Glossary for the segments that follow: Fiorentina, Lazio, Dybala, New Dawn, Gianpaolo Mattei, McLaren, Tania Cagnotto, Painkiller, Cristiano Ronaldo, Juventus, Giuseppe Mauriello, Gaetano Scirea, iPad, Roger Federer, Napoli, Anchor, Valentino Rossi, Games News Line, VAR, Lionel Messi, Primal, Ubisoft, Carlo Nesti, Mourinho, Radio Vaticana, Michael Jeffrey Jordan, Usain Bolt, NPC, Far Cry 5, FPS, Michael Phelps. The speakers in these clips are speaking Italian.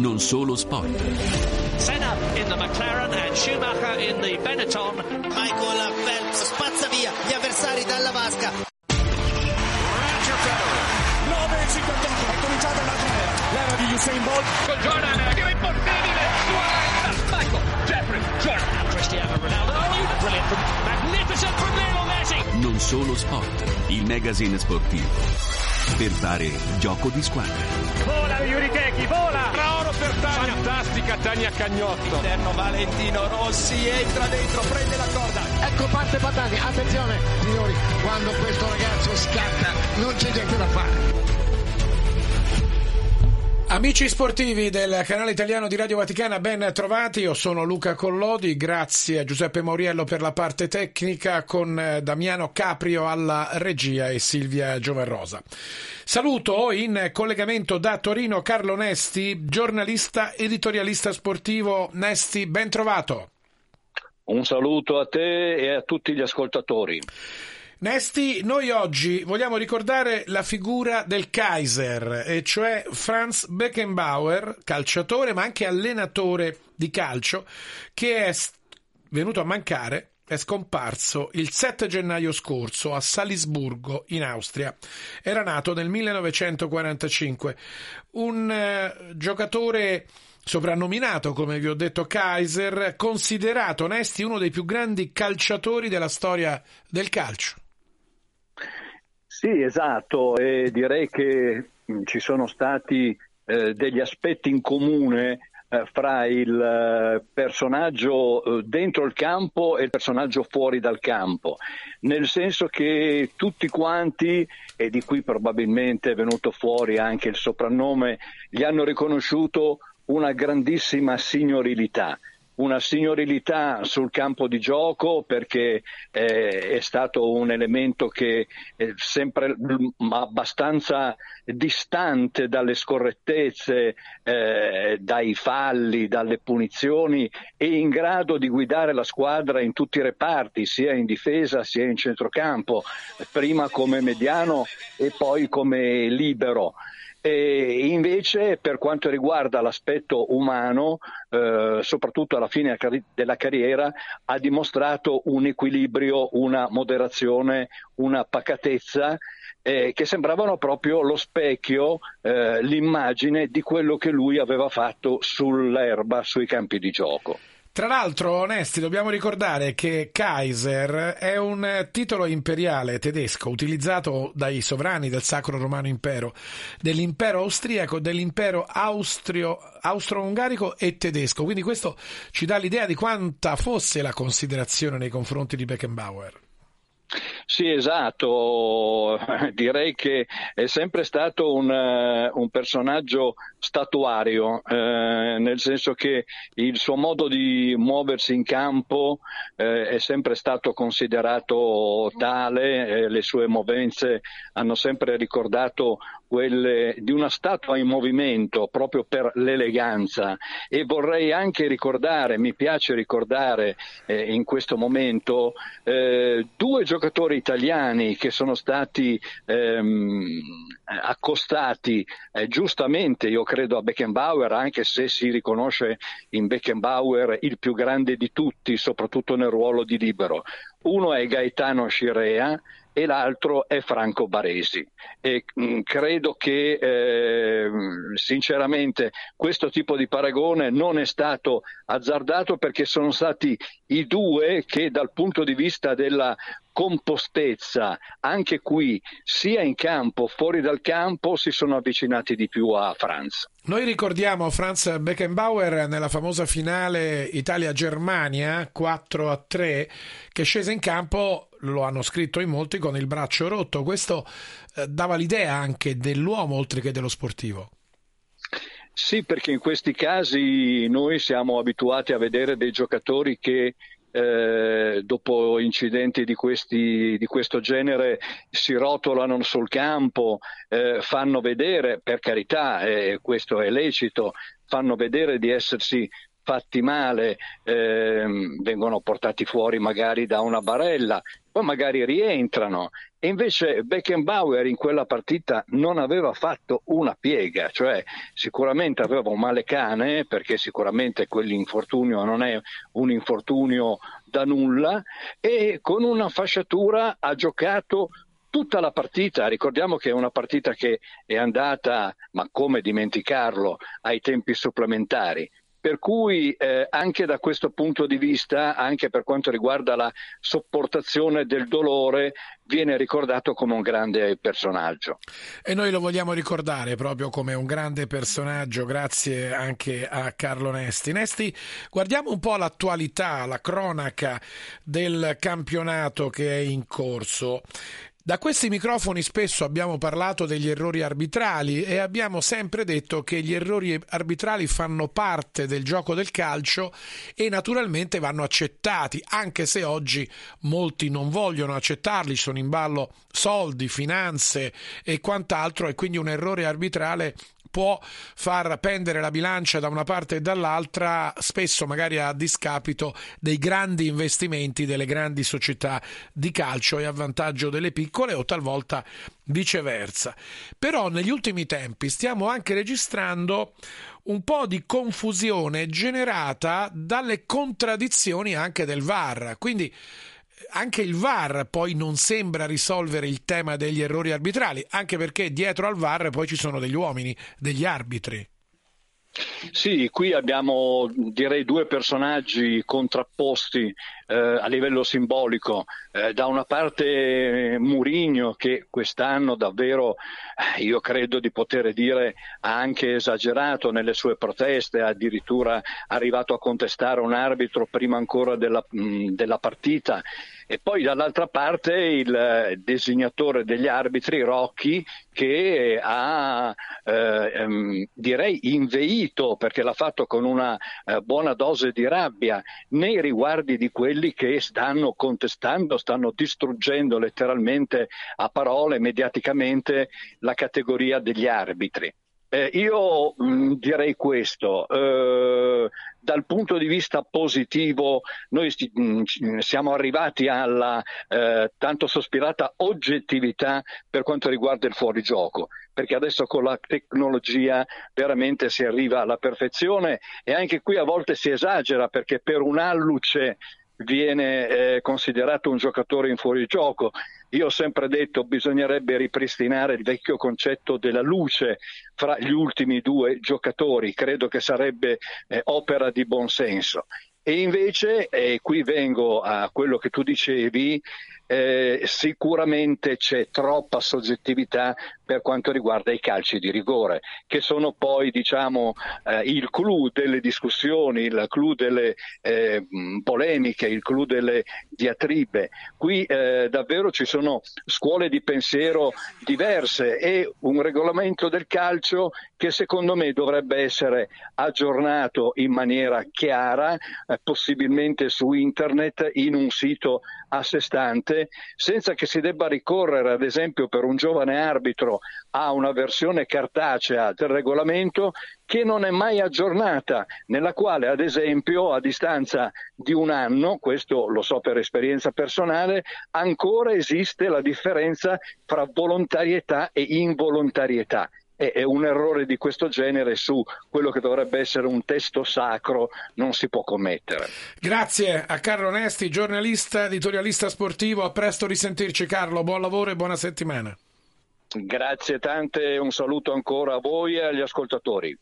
non solo sport. Senna in the McLaren and Schumacher in the Benetton. Michael Phelps spazza via gli avversari dalla vasca. Roger Federer, 9.58, è cominciata un'altra era. L'era di Usain Bolt. Con Jordan, che è impossibile, 40. Michael Jeffrey Jordan. Cristiano Ronaldo, brilliant, magnificent from Lionel Messi. Non solo sport, il magazine sportivo. Per fare gioco di squadra. Vola Iurichechi, vola! Traoro per Tania. Fantastica Tania Cagnotto. Interno Valentino Rossi, entra dentro, prende la corda. Ecco parte Patani, attenzione signori, quando questo ragazzo scatta non c'è niente da fare. Amici sportivi del canale italiano di Radio Vaticana, ben trovati, io sono Luca Collodi, grazie a Giuseppe Mauriello per la parte tecnica con Damiano Caprio alla regia e Silvia Giovan Rosa. Saluto in collegamento da Torino Carlo Nesti, giornalista editorialista sportivo. Nesti, ben trovato. Un saluto a te e a tutti gli ascoltatori. Nesti, noi oggi vogliamo ricordare la figura del Kaiser, e cioè Franz Beckenbauer, calciatore ma anche allenatore di calcio, che è venuto a mancare, è scomparso il 7 gennaio scorso a Salisburgo, in Austria. Era nato nel 1945, un giocatore soprannominato, come vi ho detto, Kaiser, considerato, Nesti, uno dei più grandi calciatori della storia del calcio. Sì, esatto, e direi che ci sono stati degli aspetti in comune fra il personaggio dentro il campo e il personaggio fuori dal campo, nel senso che tutti quanti, e di cui probabilmente è venuto fuori anche il soprannome, gli hanno riconosciuto una grandissima signorilità. Una signorilità sul campo di gioco, perché è stato un elemento che è sempre abbastanza distante dalle scorrettezze, dai falli, dalle punizioni, e in grado di guidare la squadra in tutti i reparti, sia in difesa sia in centrocampo, prima come mediano e poi come libero. E invece, per quanto riguarda l'aspetto umano, soprattutto alla fine della carriera, ha dimostrato un equilibrio, una moderazione, una pacatezza che sembravano proprio lo specchio, l'immagine di quello che lui aveva fatto sull'erba, sui campi di gioco. Tra l'altro, onesti, dobbiamo ricordare che Kaiser è un titolo imperiale tedesco utilizzato dai sovrani del Sacro Romano Impero, dell'Impero Austriaco, dell'Impero Austro-Ungarico e tedesco. Quindi questo ci dà l'idea di quanta fosse la considerazione nei confronti di Beckenbauer. Sì, esatto, direi che è sempre stato un personaggio statuario, nel senso che il suo modo di muoversi in campo è sempre stato considerato tale, le sue movenze hanno sempre ricordato quelle di una statua in movimento, proprio per l'eleganza. E vorrei anche ricordare, mi piace ricordare in questo momento, due giocatori italiani che sono stati accostati giustamente, io credo, a Beckenbauer, anche se si riconosce in Beckenbauer il più grande di tutti, soprattutto nel ruolo di libero. Uno è Gaetano Scirea e l'altro è Franco Baresi, e credo che sinceramente questo tipo di paragone non è stato azzardato, perché sono stati i due che, dal punto di vista della compostezza, anche qui sia in campo fuori dal campo, si sono avvicinati di più a Franz. Noi ricordiamo Franz Beckenbauer nella famosa finale Italia-Germania 4-3, che scese in campo, lo hanno scritto in molti, con il braccio rotto. Questo dava l'idea anche dell'uomo oltre che dello sportivo. Sì, perché in questi casi noi siamo abituati a vedere dei giocatori che dopo incidenti di questo genere si rotolano sul campo, fanno vedere, per carità, questo è lecito, fanno vedere di essersi fatti male, vengono portati fuori magari da una barella, poi magari rientrano. E invece Beckenbauer in quella partita non aveva fatto una piega, cioè sicuramente aveva un male cane, perché sicuramente quell'infortunio non è un infortunio da nulla, e con una fasciatura ha giocato tutta la partita. Ricordiamo che è una partita che è andata, ma come dimenticarlo, ai tempi supplementari. Per cui anche da questo punto di vista, anche per quanto riguarda la sopportazione del dolore, viene ricordato come un grande personaggio. E noi lo vogliamo ricordare proprio come un grande personaggio, grazie anche a Carlo Nesti. Nesti, guardiamo un po' l'attualità, la cronaca del campionato che è in corso. Da questi microfoni spesso abbiamo parlato degli errori arbitrali e abbiamo sempre detto che gli errori arbitrali fanno parte del gioco del calcio e naturalmente vanno accettati, anche se oggi molti non vogliono accettarli, sono in ballo soldi, finanze e quant'altro, e quindi un errore arbitrale può far pendere la bilancia da una parte e dall'altra, spesso magari a discapito dei grandi investimenti delle grandi società di calcio e a vantaggio delle piccole, o talvolta viceversa. Però negli ultimi tempi stiamo anche registrando un po' di confusione generata dalle contraddizioni anche del VAR, quindi anche il VAR poi non sembra risolvere il tema degli errori arbitrali, anche perché dietro al VAR poi ci sono degli uomini, degli arbitri. Sì, qui abbiamo direi due personaggi contrapposti a livello simbolico. Da una parte Mourinho, che quest'anno davvero io credo di poter dire ha anche esagerato nelle sue proteste, addirittura arrivato a contestare un arbitro prima ancora della partita. E poi dall'altra parte il designatore degli arbitri Rocchi, che ha direi inveito, perché l'ha fatto con una buona dose di rabbia nei riguardi di quelli che stanno contestando, stanno distruggendo letteralmente a parole, mediaticamente, la categoria degli arbitri. Io direi questo, dal punto di vista positivo noi siamo arrivati alla tanto sospirata oggettività per quanto riguarda il fuorigioco, perché adesso con la tecnologia veramente si arriva alla perfezione, e anche qui a volte si esagera, perché per un alluce viene considerato un giocatore in fuorigioco. Io ho sempre detto bisognerebbe ripristinare il vecchio concetto della luce fra gli ultimi due giocatori, credo che sarebbe opera di buon senso. E invece, qui vengo a quello che tu dicevi, sicuramente c'è troppa soggettività per quanto riguarda i calci di rigore, che sono poi diciamo il clou delle discussioni, il clou delle polemiche, il clou delle diatribe. Qui davvero ci sono scuole di pensiero diverse e un regolamento del calcio che secondo me dovrebbe essere aggiornato in maniera chiara, possibilmente su internet, in un sito a sé stante, senza che si debba ricorrere ad esempio per un giovane arbitro a una versione cartacea del regolamento che non è mai aggiornata, nella quale ad esempio a distanza di un anno, questo lo so per esperienza personale, ancora esiste la differenza fra volontarietà e involontarietà. E un errore di questo genere su quello che dovrebbe essere un testo sacro non si può commettere. Grazie a Carlo Nesti, giornalista, editorialista sportivo. A presto risentirci, Carlo, buon lavoro e buona settimana. Grazie tante, un saluto ancora a voi e agli ascoltatori.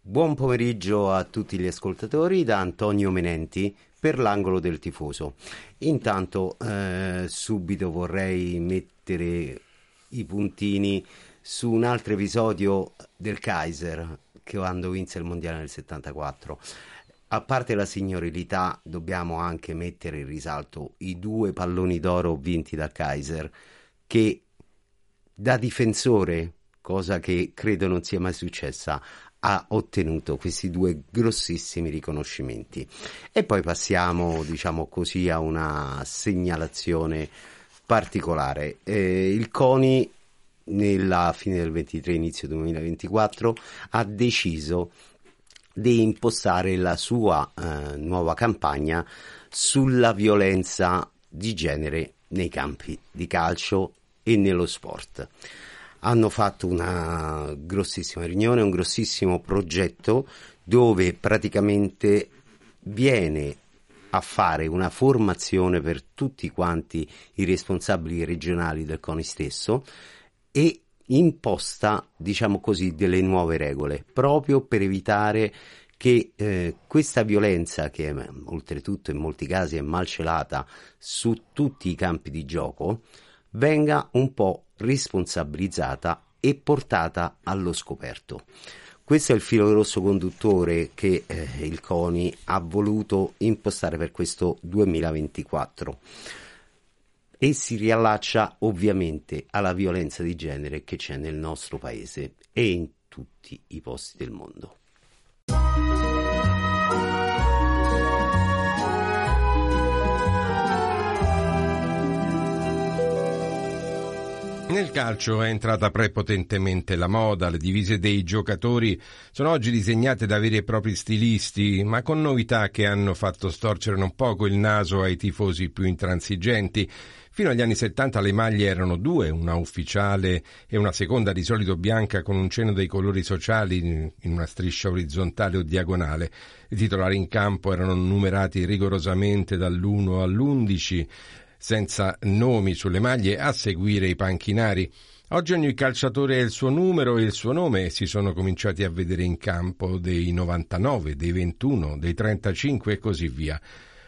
Buon pomeriggio a tutti gli ascoltatori da Antonio Menenti per l'angolo del tifoso. Intanto subito vorrei mettere i puntini su un altro episodio del Kaiser, che quando vinse il mondiale nel 74. A parte la signorilità, dobbiamo anche mettere in risalto i 2 palloni d'oro vinti dal Kaiser, che da difensore, cosa che credo non sia mai successa, ha ottenuto questi 2 grossissimi riconoscimenti. E poi passiamo, diciamo così, a una segnalazione particolare. Il CONI nella fine del 23, inizio 2024, ha deciso di impostare la sua nuova campagna sulla violenza di genere nei campi di calcio e nello sport. Hanno fatto una grossissima riunione, un grossissimo progetto dove praticamente viene a fare una formazione per tutti quanti i responsabili regionali del CONI stesso e imposta, diciamo così, delle nuove regole proprio per evitare che questa violenza, che oltretutto in molti casi è malcelata su tutti i campi di gioco, venga un po' responsabilizzata e portata allo scoperto. Questo è il filo rosso conduttore che il CONI ha voluto impostare per questo 2024 e si riallaccia ovviamente alla violenza di genere che c'è nel nostro paese e in tutti i posti del mondo. Nel calcio è entrata prepotentemente la moda, le divise dei giocatori sono oggi disegnate da veri e propri stilisti, ma con novità che hanno fatto storcere non poco il naso ai tifosi più intransigenti. Fino agli anni 70 le maglie erano due, una ufficiale e una seconda di solito bianca con un cenno dei colori sociali in una striscia orizzontale o diagonale. I titolari in campo erano numerati rigorosamente dall'1 all'11. Senza nomi sulle maglie, a seguire i panchinari. Oggi ogni calciatore ha il suo numero e il suo nome e si sono cominciati a vedere in campo dei 99, dei 21, dei 35 e così via.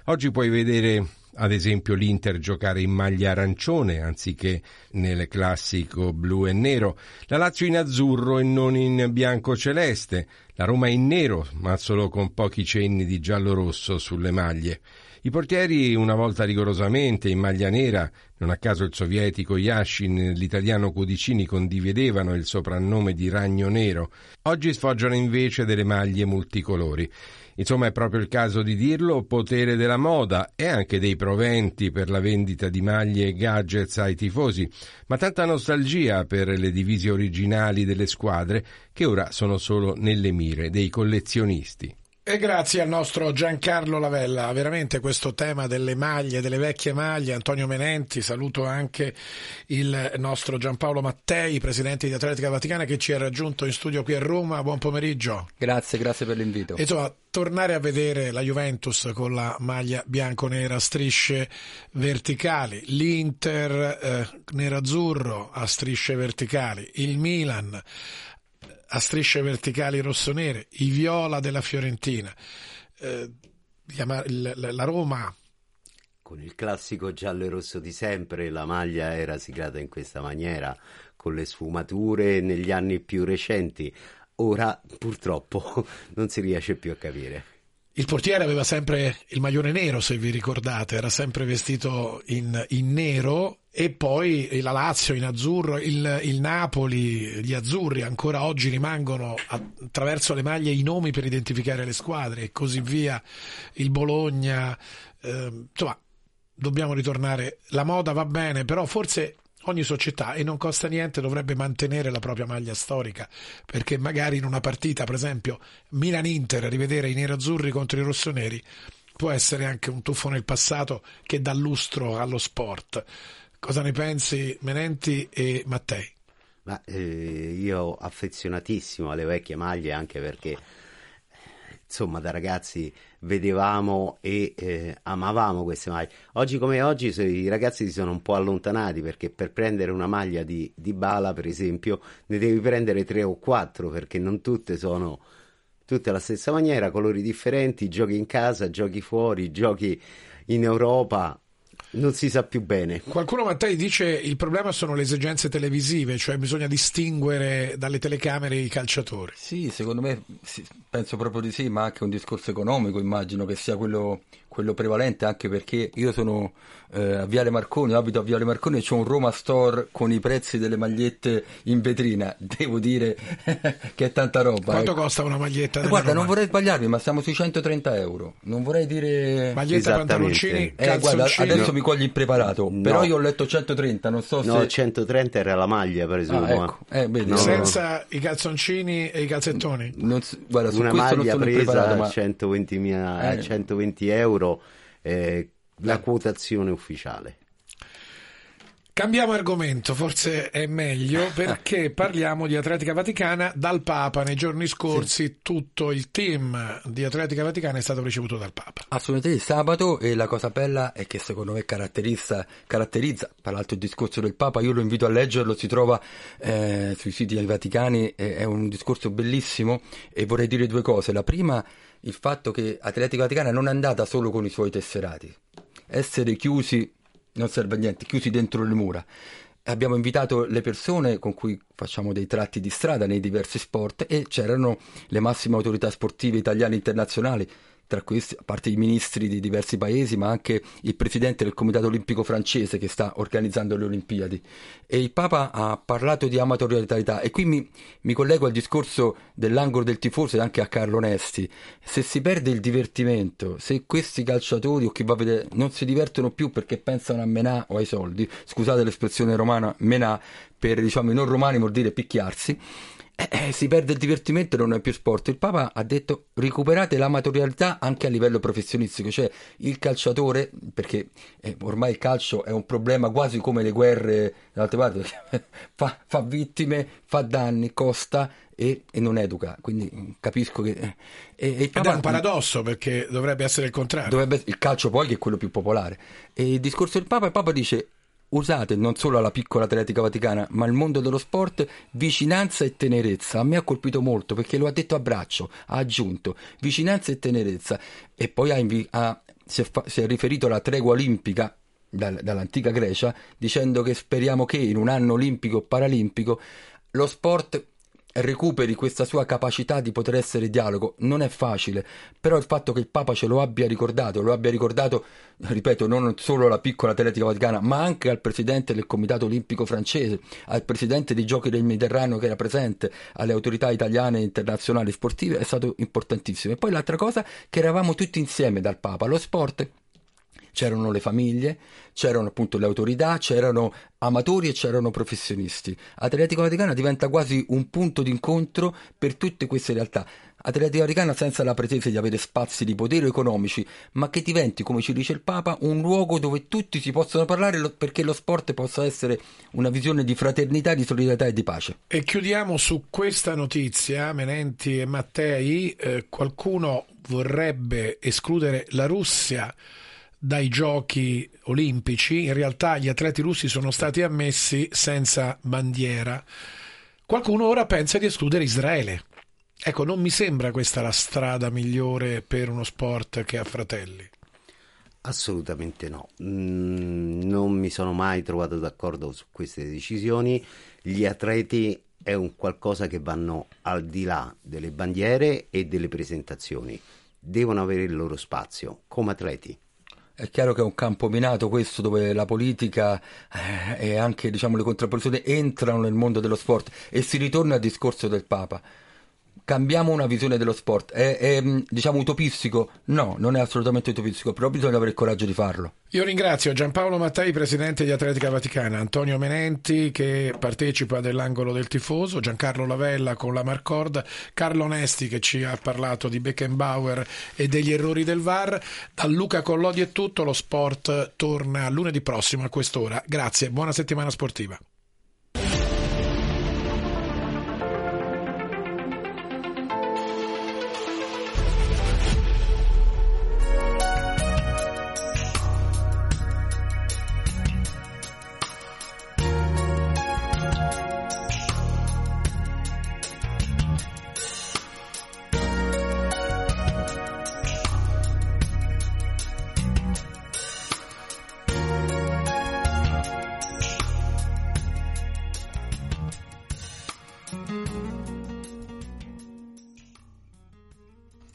Oggi puoi vedere, ad esempio, l'Inter giocare in maglia arancione anziché nel classico blu e nero, la Lazio in azzurro e non in bianco celeste, la Roma in nero, ma solo con pochi cenni di giallo-rosso sulle maglie. I portieri una volta rigorosamente in maglia nera, non a caso il sovietico Yashin e l'italiano Cudicini condividevano il soprannome di Ragno Nero, oggi sfoggiano invece delle maglie multicolori. Insomma, è proprio il caso di dirlo, potere della moda e anche dei proventi per la vendita di maglie e gadgets ai tifosi, ma tanta nostalgia per le divise originali delle squadre che ora sono solo nelle mire dei collezionisti. E grazie al nostro Giancarlo Lavella, veramente questo tema delle maglie, delle vecchie maglie, Antonio Menenti, saluto anche il nostro Gianpaolo Mattei, presidente di Atletica Vaticana, che ci ha raggiunto in studio qui a Roma, buon pomeriggio. Grazie per l'invito. E insomma, tornare a vedere la Juventus con la maglia bianco-nera, strisce verticali, l'Inter nero-azzurro a strisce verticali, il Milan a strisce verticali rossonere, i viola della Fiorentina, la Roma con il classico giallo e rosso di sempre, la maglia era siglata in questa maniera con le sfumature negli anni più recenti, ora purtroppo non si riesce più a capire. Il portiere aveva sempre il maglione nero, se vi ricordate, era sempre vestito in nero, e poi la Lazio in azzurro, il Napoli, gli azzurri ancora oggi rimangono attraverso le maglie i nomi per identificare le squadre e così via, il Bologna, insomma dobbiamo ritornare, la moda va bene, però forse ogni società, e non costa niente, dovrebbe mantenere la propria maglia storica, perché magari in una partita, per esempio Milan-Inter, rivedere i nerazzurri contro i rossoneri può essere anche un tuffo nel passato che dà lustro allo sport. Cosa ne pensi, Menenti e Mattei? Io affezionatissimo alle vecchie maglie, anche perché insomma da ragazzi vedevamo e amavamo queste maglie. Oggi come oggi i ragazzi si sono un po' allontanati, perché per prendere una maglia di Dybala, per esempio, ne devi prendere 3 o 4, perché non tutte sono tutte alla stessa maniera, colori differenti, giochi in casa, giochi fuori, giochi in Europa, non si sa più bene. Qualcuno, Mattei, dice il problema sono le esigenze televisive, cioè bisogna distinguere dalle telecamere i calciatori. Sì, secondo me penso proprio di sì, ma anche un discorso economico immagino che sia quello prevalente, anche perché io sono a Viale Marconi, abito a Viale Marconi e c'è un Roma Store con i prezzi delle magliette in vetrina, devo dire che è tanta roba. Quanto costa una maglietta? Guarda, Roma? Non vorrei sbagliarmi, ma siamo sui €130, non vorrei dire maglietta, pantaloncini, calzoncini. Guarda, adesso mi con l'impreparato, no. Però io ho letto 130, non so se... No, 130 era la maglia, presumo. Ah, ecco. No, senza i calzoncini e i calzettoni. Non so, guarda, su una maglia non presa a ma... 120 euro, la quotazione ufficiale. Cambiamo argomento, forse è meglio, perché parliamo di Atletica Vaticana. Dal Papa nei giorni scorsi, sì, tutto il team di Atletica Vaticana è stato ricevuto dal Papa. Assolutamente sabato, e la cosa bella è che secondo me caratterizza, tra l'altro, il discorso del Papa. Io lo invito a leggerlo, si trova sui siti dei Vaticani, è un discorso bellissimo, e vorrei dire due cose. La prima, il fatto che Atletica Vaticana non è andata solo con i suoi tesserati. Essere chiusi non serve a niente, chiusi dentro le mura. Abbiamo invitato le persone con cui facciamo dei tratti di strada nei diversi sport, e c'erano le massime autorità sportive italiane e internazionali, tra questi, a parte i ministri di diversi paesi, ma anche il presidente del Comitato Olimpico francese che sta organizzando le Olimpiadi. E il Papa ha parlato di amatorialità, e qui mi collego al discorso dell'angolo del tifoso e anche a Carlo Nesti. Se si perde il divertimento, se questi calciatori o chi va a vedere non si divertono più perché pensano a menà o ai soldi, scusate l'espressione romana, menà, per i non romani vuol dire picchiarsi, si perde il divertimento e non è più sport. Il Papa ha detto: recuperate l'amatorialità anche a livello professionistico, cioè il calciatore, perché ormai il calcio è un problema quasi come le guerre dall'altra parte, fa vittime, fa danni, costa e non educa, quindi capisco che il Papa, ed è un paradosso, perché dovrebbe essere il contrario, il calcio poi che è quello più popolare. E il discorso del Papa, il Papa dice: usate non solo la piccola Atletica Vaticana, ma il mondo dello sport, vicinanza e tenerezza. A me ha colpito molto, perché lo ha detto a braccio, ha aggiunto vicinanza e tenerezza, e poi si è riferito alla tregua olimpica dall'antica Grecia, dicendo che speriamo che in un anno olimpico o paralimpico lo sport recuperi questa sua capacità di poter essere dialogo. Non è facile, però il fatto che il Papa ce lo abbia ricordato, ripeto, non solo alla piccola Atletica Vaticana, ma anche al presidente del Comitato Olimpico francese, al presidente dei Giochi del Mediterraneo che era presente, alle autorità italiane e internazionali sportive, è stato importantissimo. E poi l'altra cosa, che eravamo tutti insieme dal Papa allo sport. C'erano le famiglie, c'erano appunto le autorità, c'erano amatori e c'erano professionisti. Atletica Vaticana diventa quasi un punto d'incontro per tutte queste realtà. Atletica Vaticana senza la pretesa di avere spazi di potere economici, ma che diventi, come ci dice il Papa, un luogo dove tutti si possono parlare, perché lo sport possa essere una visione di fraternità, di solidarietà e di pace. E chiudiamo su questa notizia, Menenti e Mattei. Qualcuno vorrebbe escludere la Russia dai giochi olimpici. In realtà gli atleti russi sono stati ammessi senza bandiera. Qualcuno ora pensa di escludere Israele. Ecco, non mi sembra questa la strada migliore per uno sport che ha fratelli. Assolutamente no. Non mi sono mai trovato d'accordo su queste decisioni. Gli atleti è un qualcosa che vanno al di là delle bandiere e delle presentazioni. Devono avere il loro spazio come atleti. È chiaro che è un campo minato questo, dove la politica e anche le contrapposizioni entrano nel mondo dello sport, e si ritorna al discorso del Papa. Cambiamo una visione dello sport. È utopistico? No, non è assolutamente utopistico, però bisogna avere il coraggio di farlo. Io ringrazio Gianpaolo Mattei, presidente di Atletica Vaticana, Antonio Menenti, che partecipa dell'angolo del tifoso, Giancarlo Lavella con la Marcord, Carlo Nesti che ci ha parlato di Beckenbauer e degli errori del VAR. Da Luca Collodi è tutto. Lo sport torna lunedì prossimo a quest'ora. Grazie, buona settimana sportiva.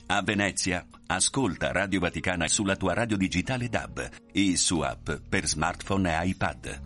A Venezia, ascolta Radio Vaticana sulla tua radio digitale DAB e su app per smartphone e iPad.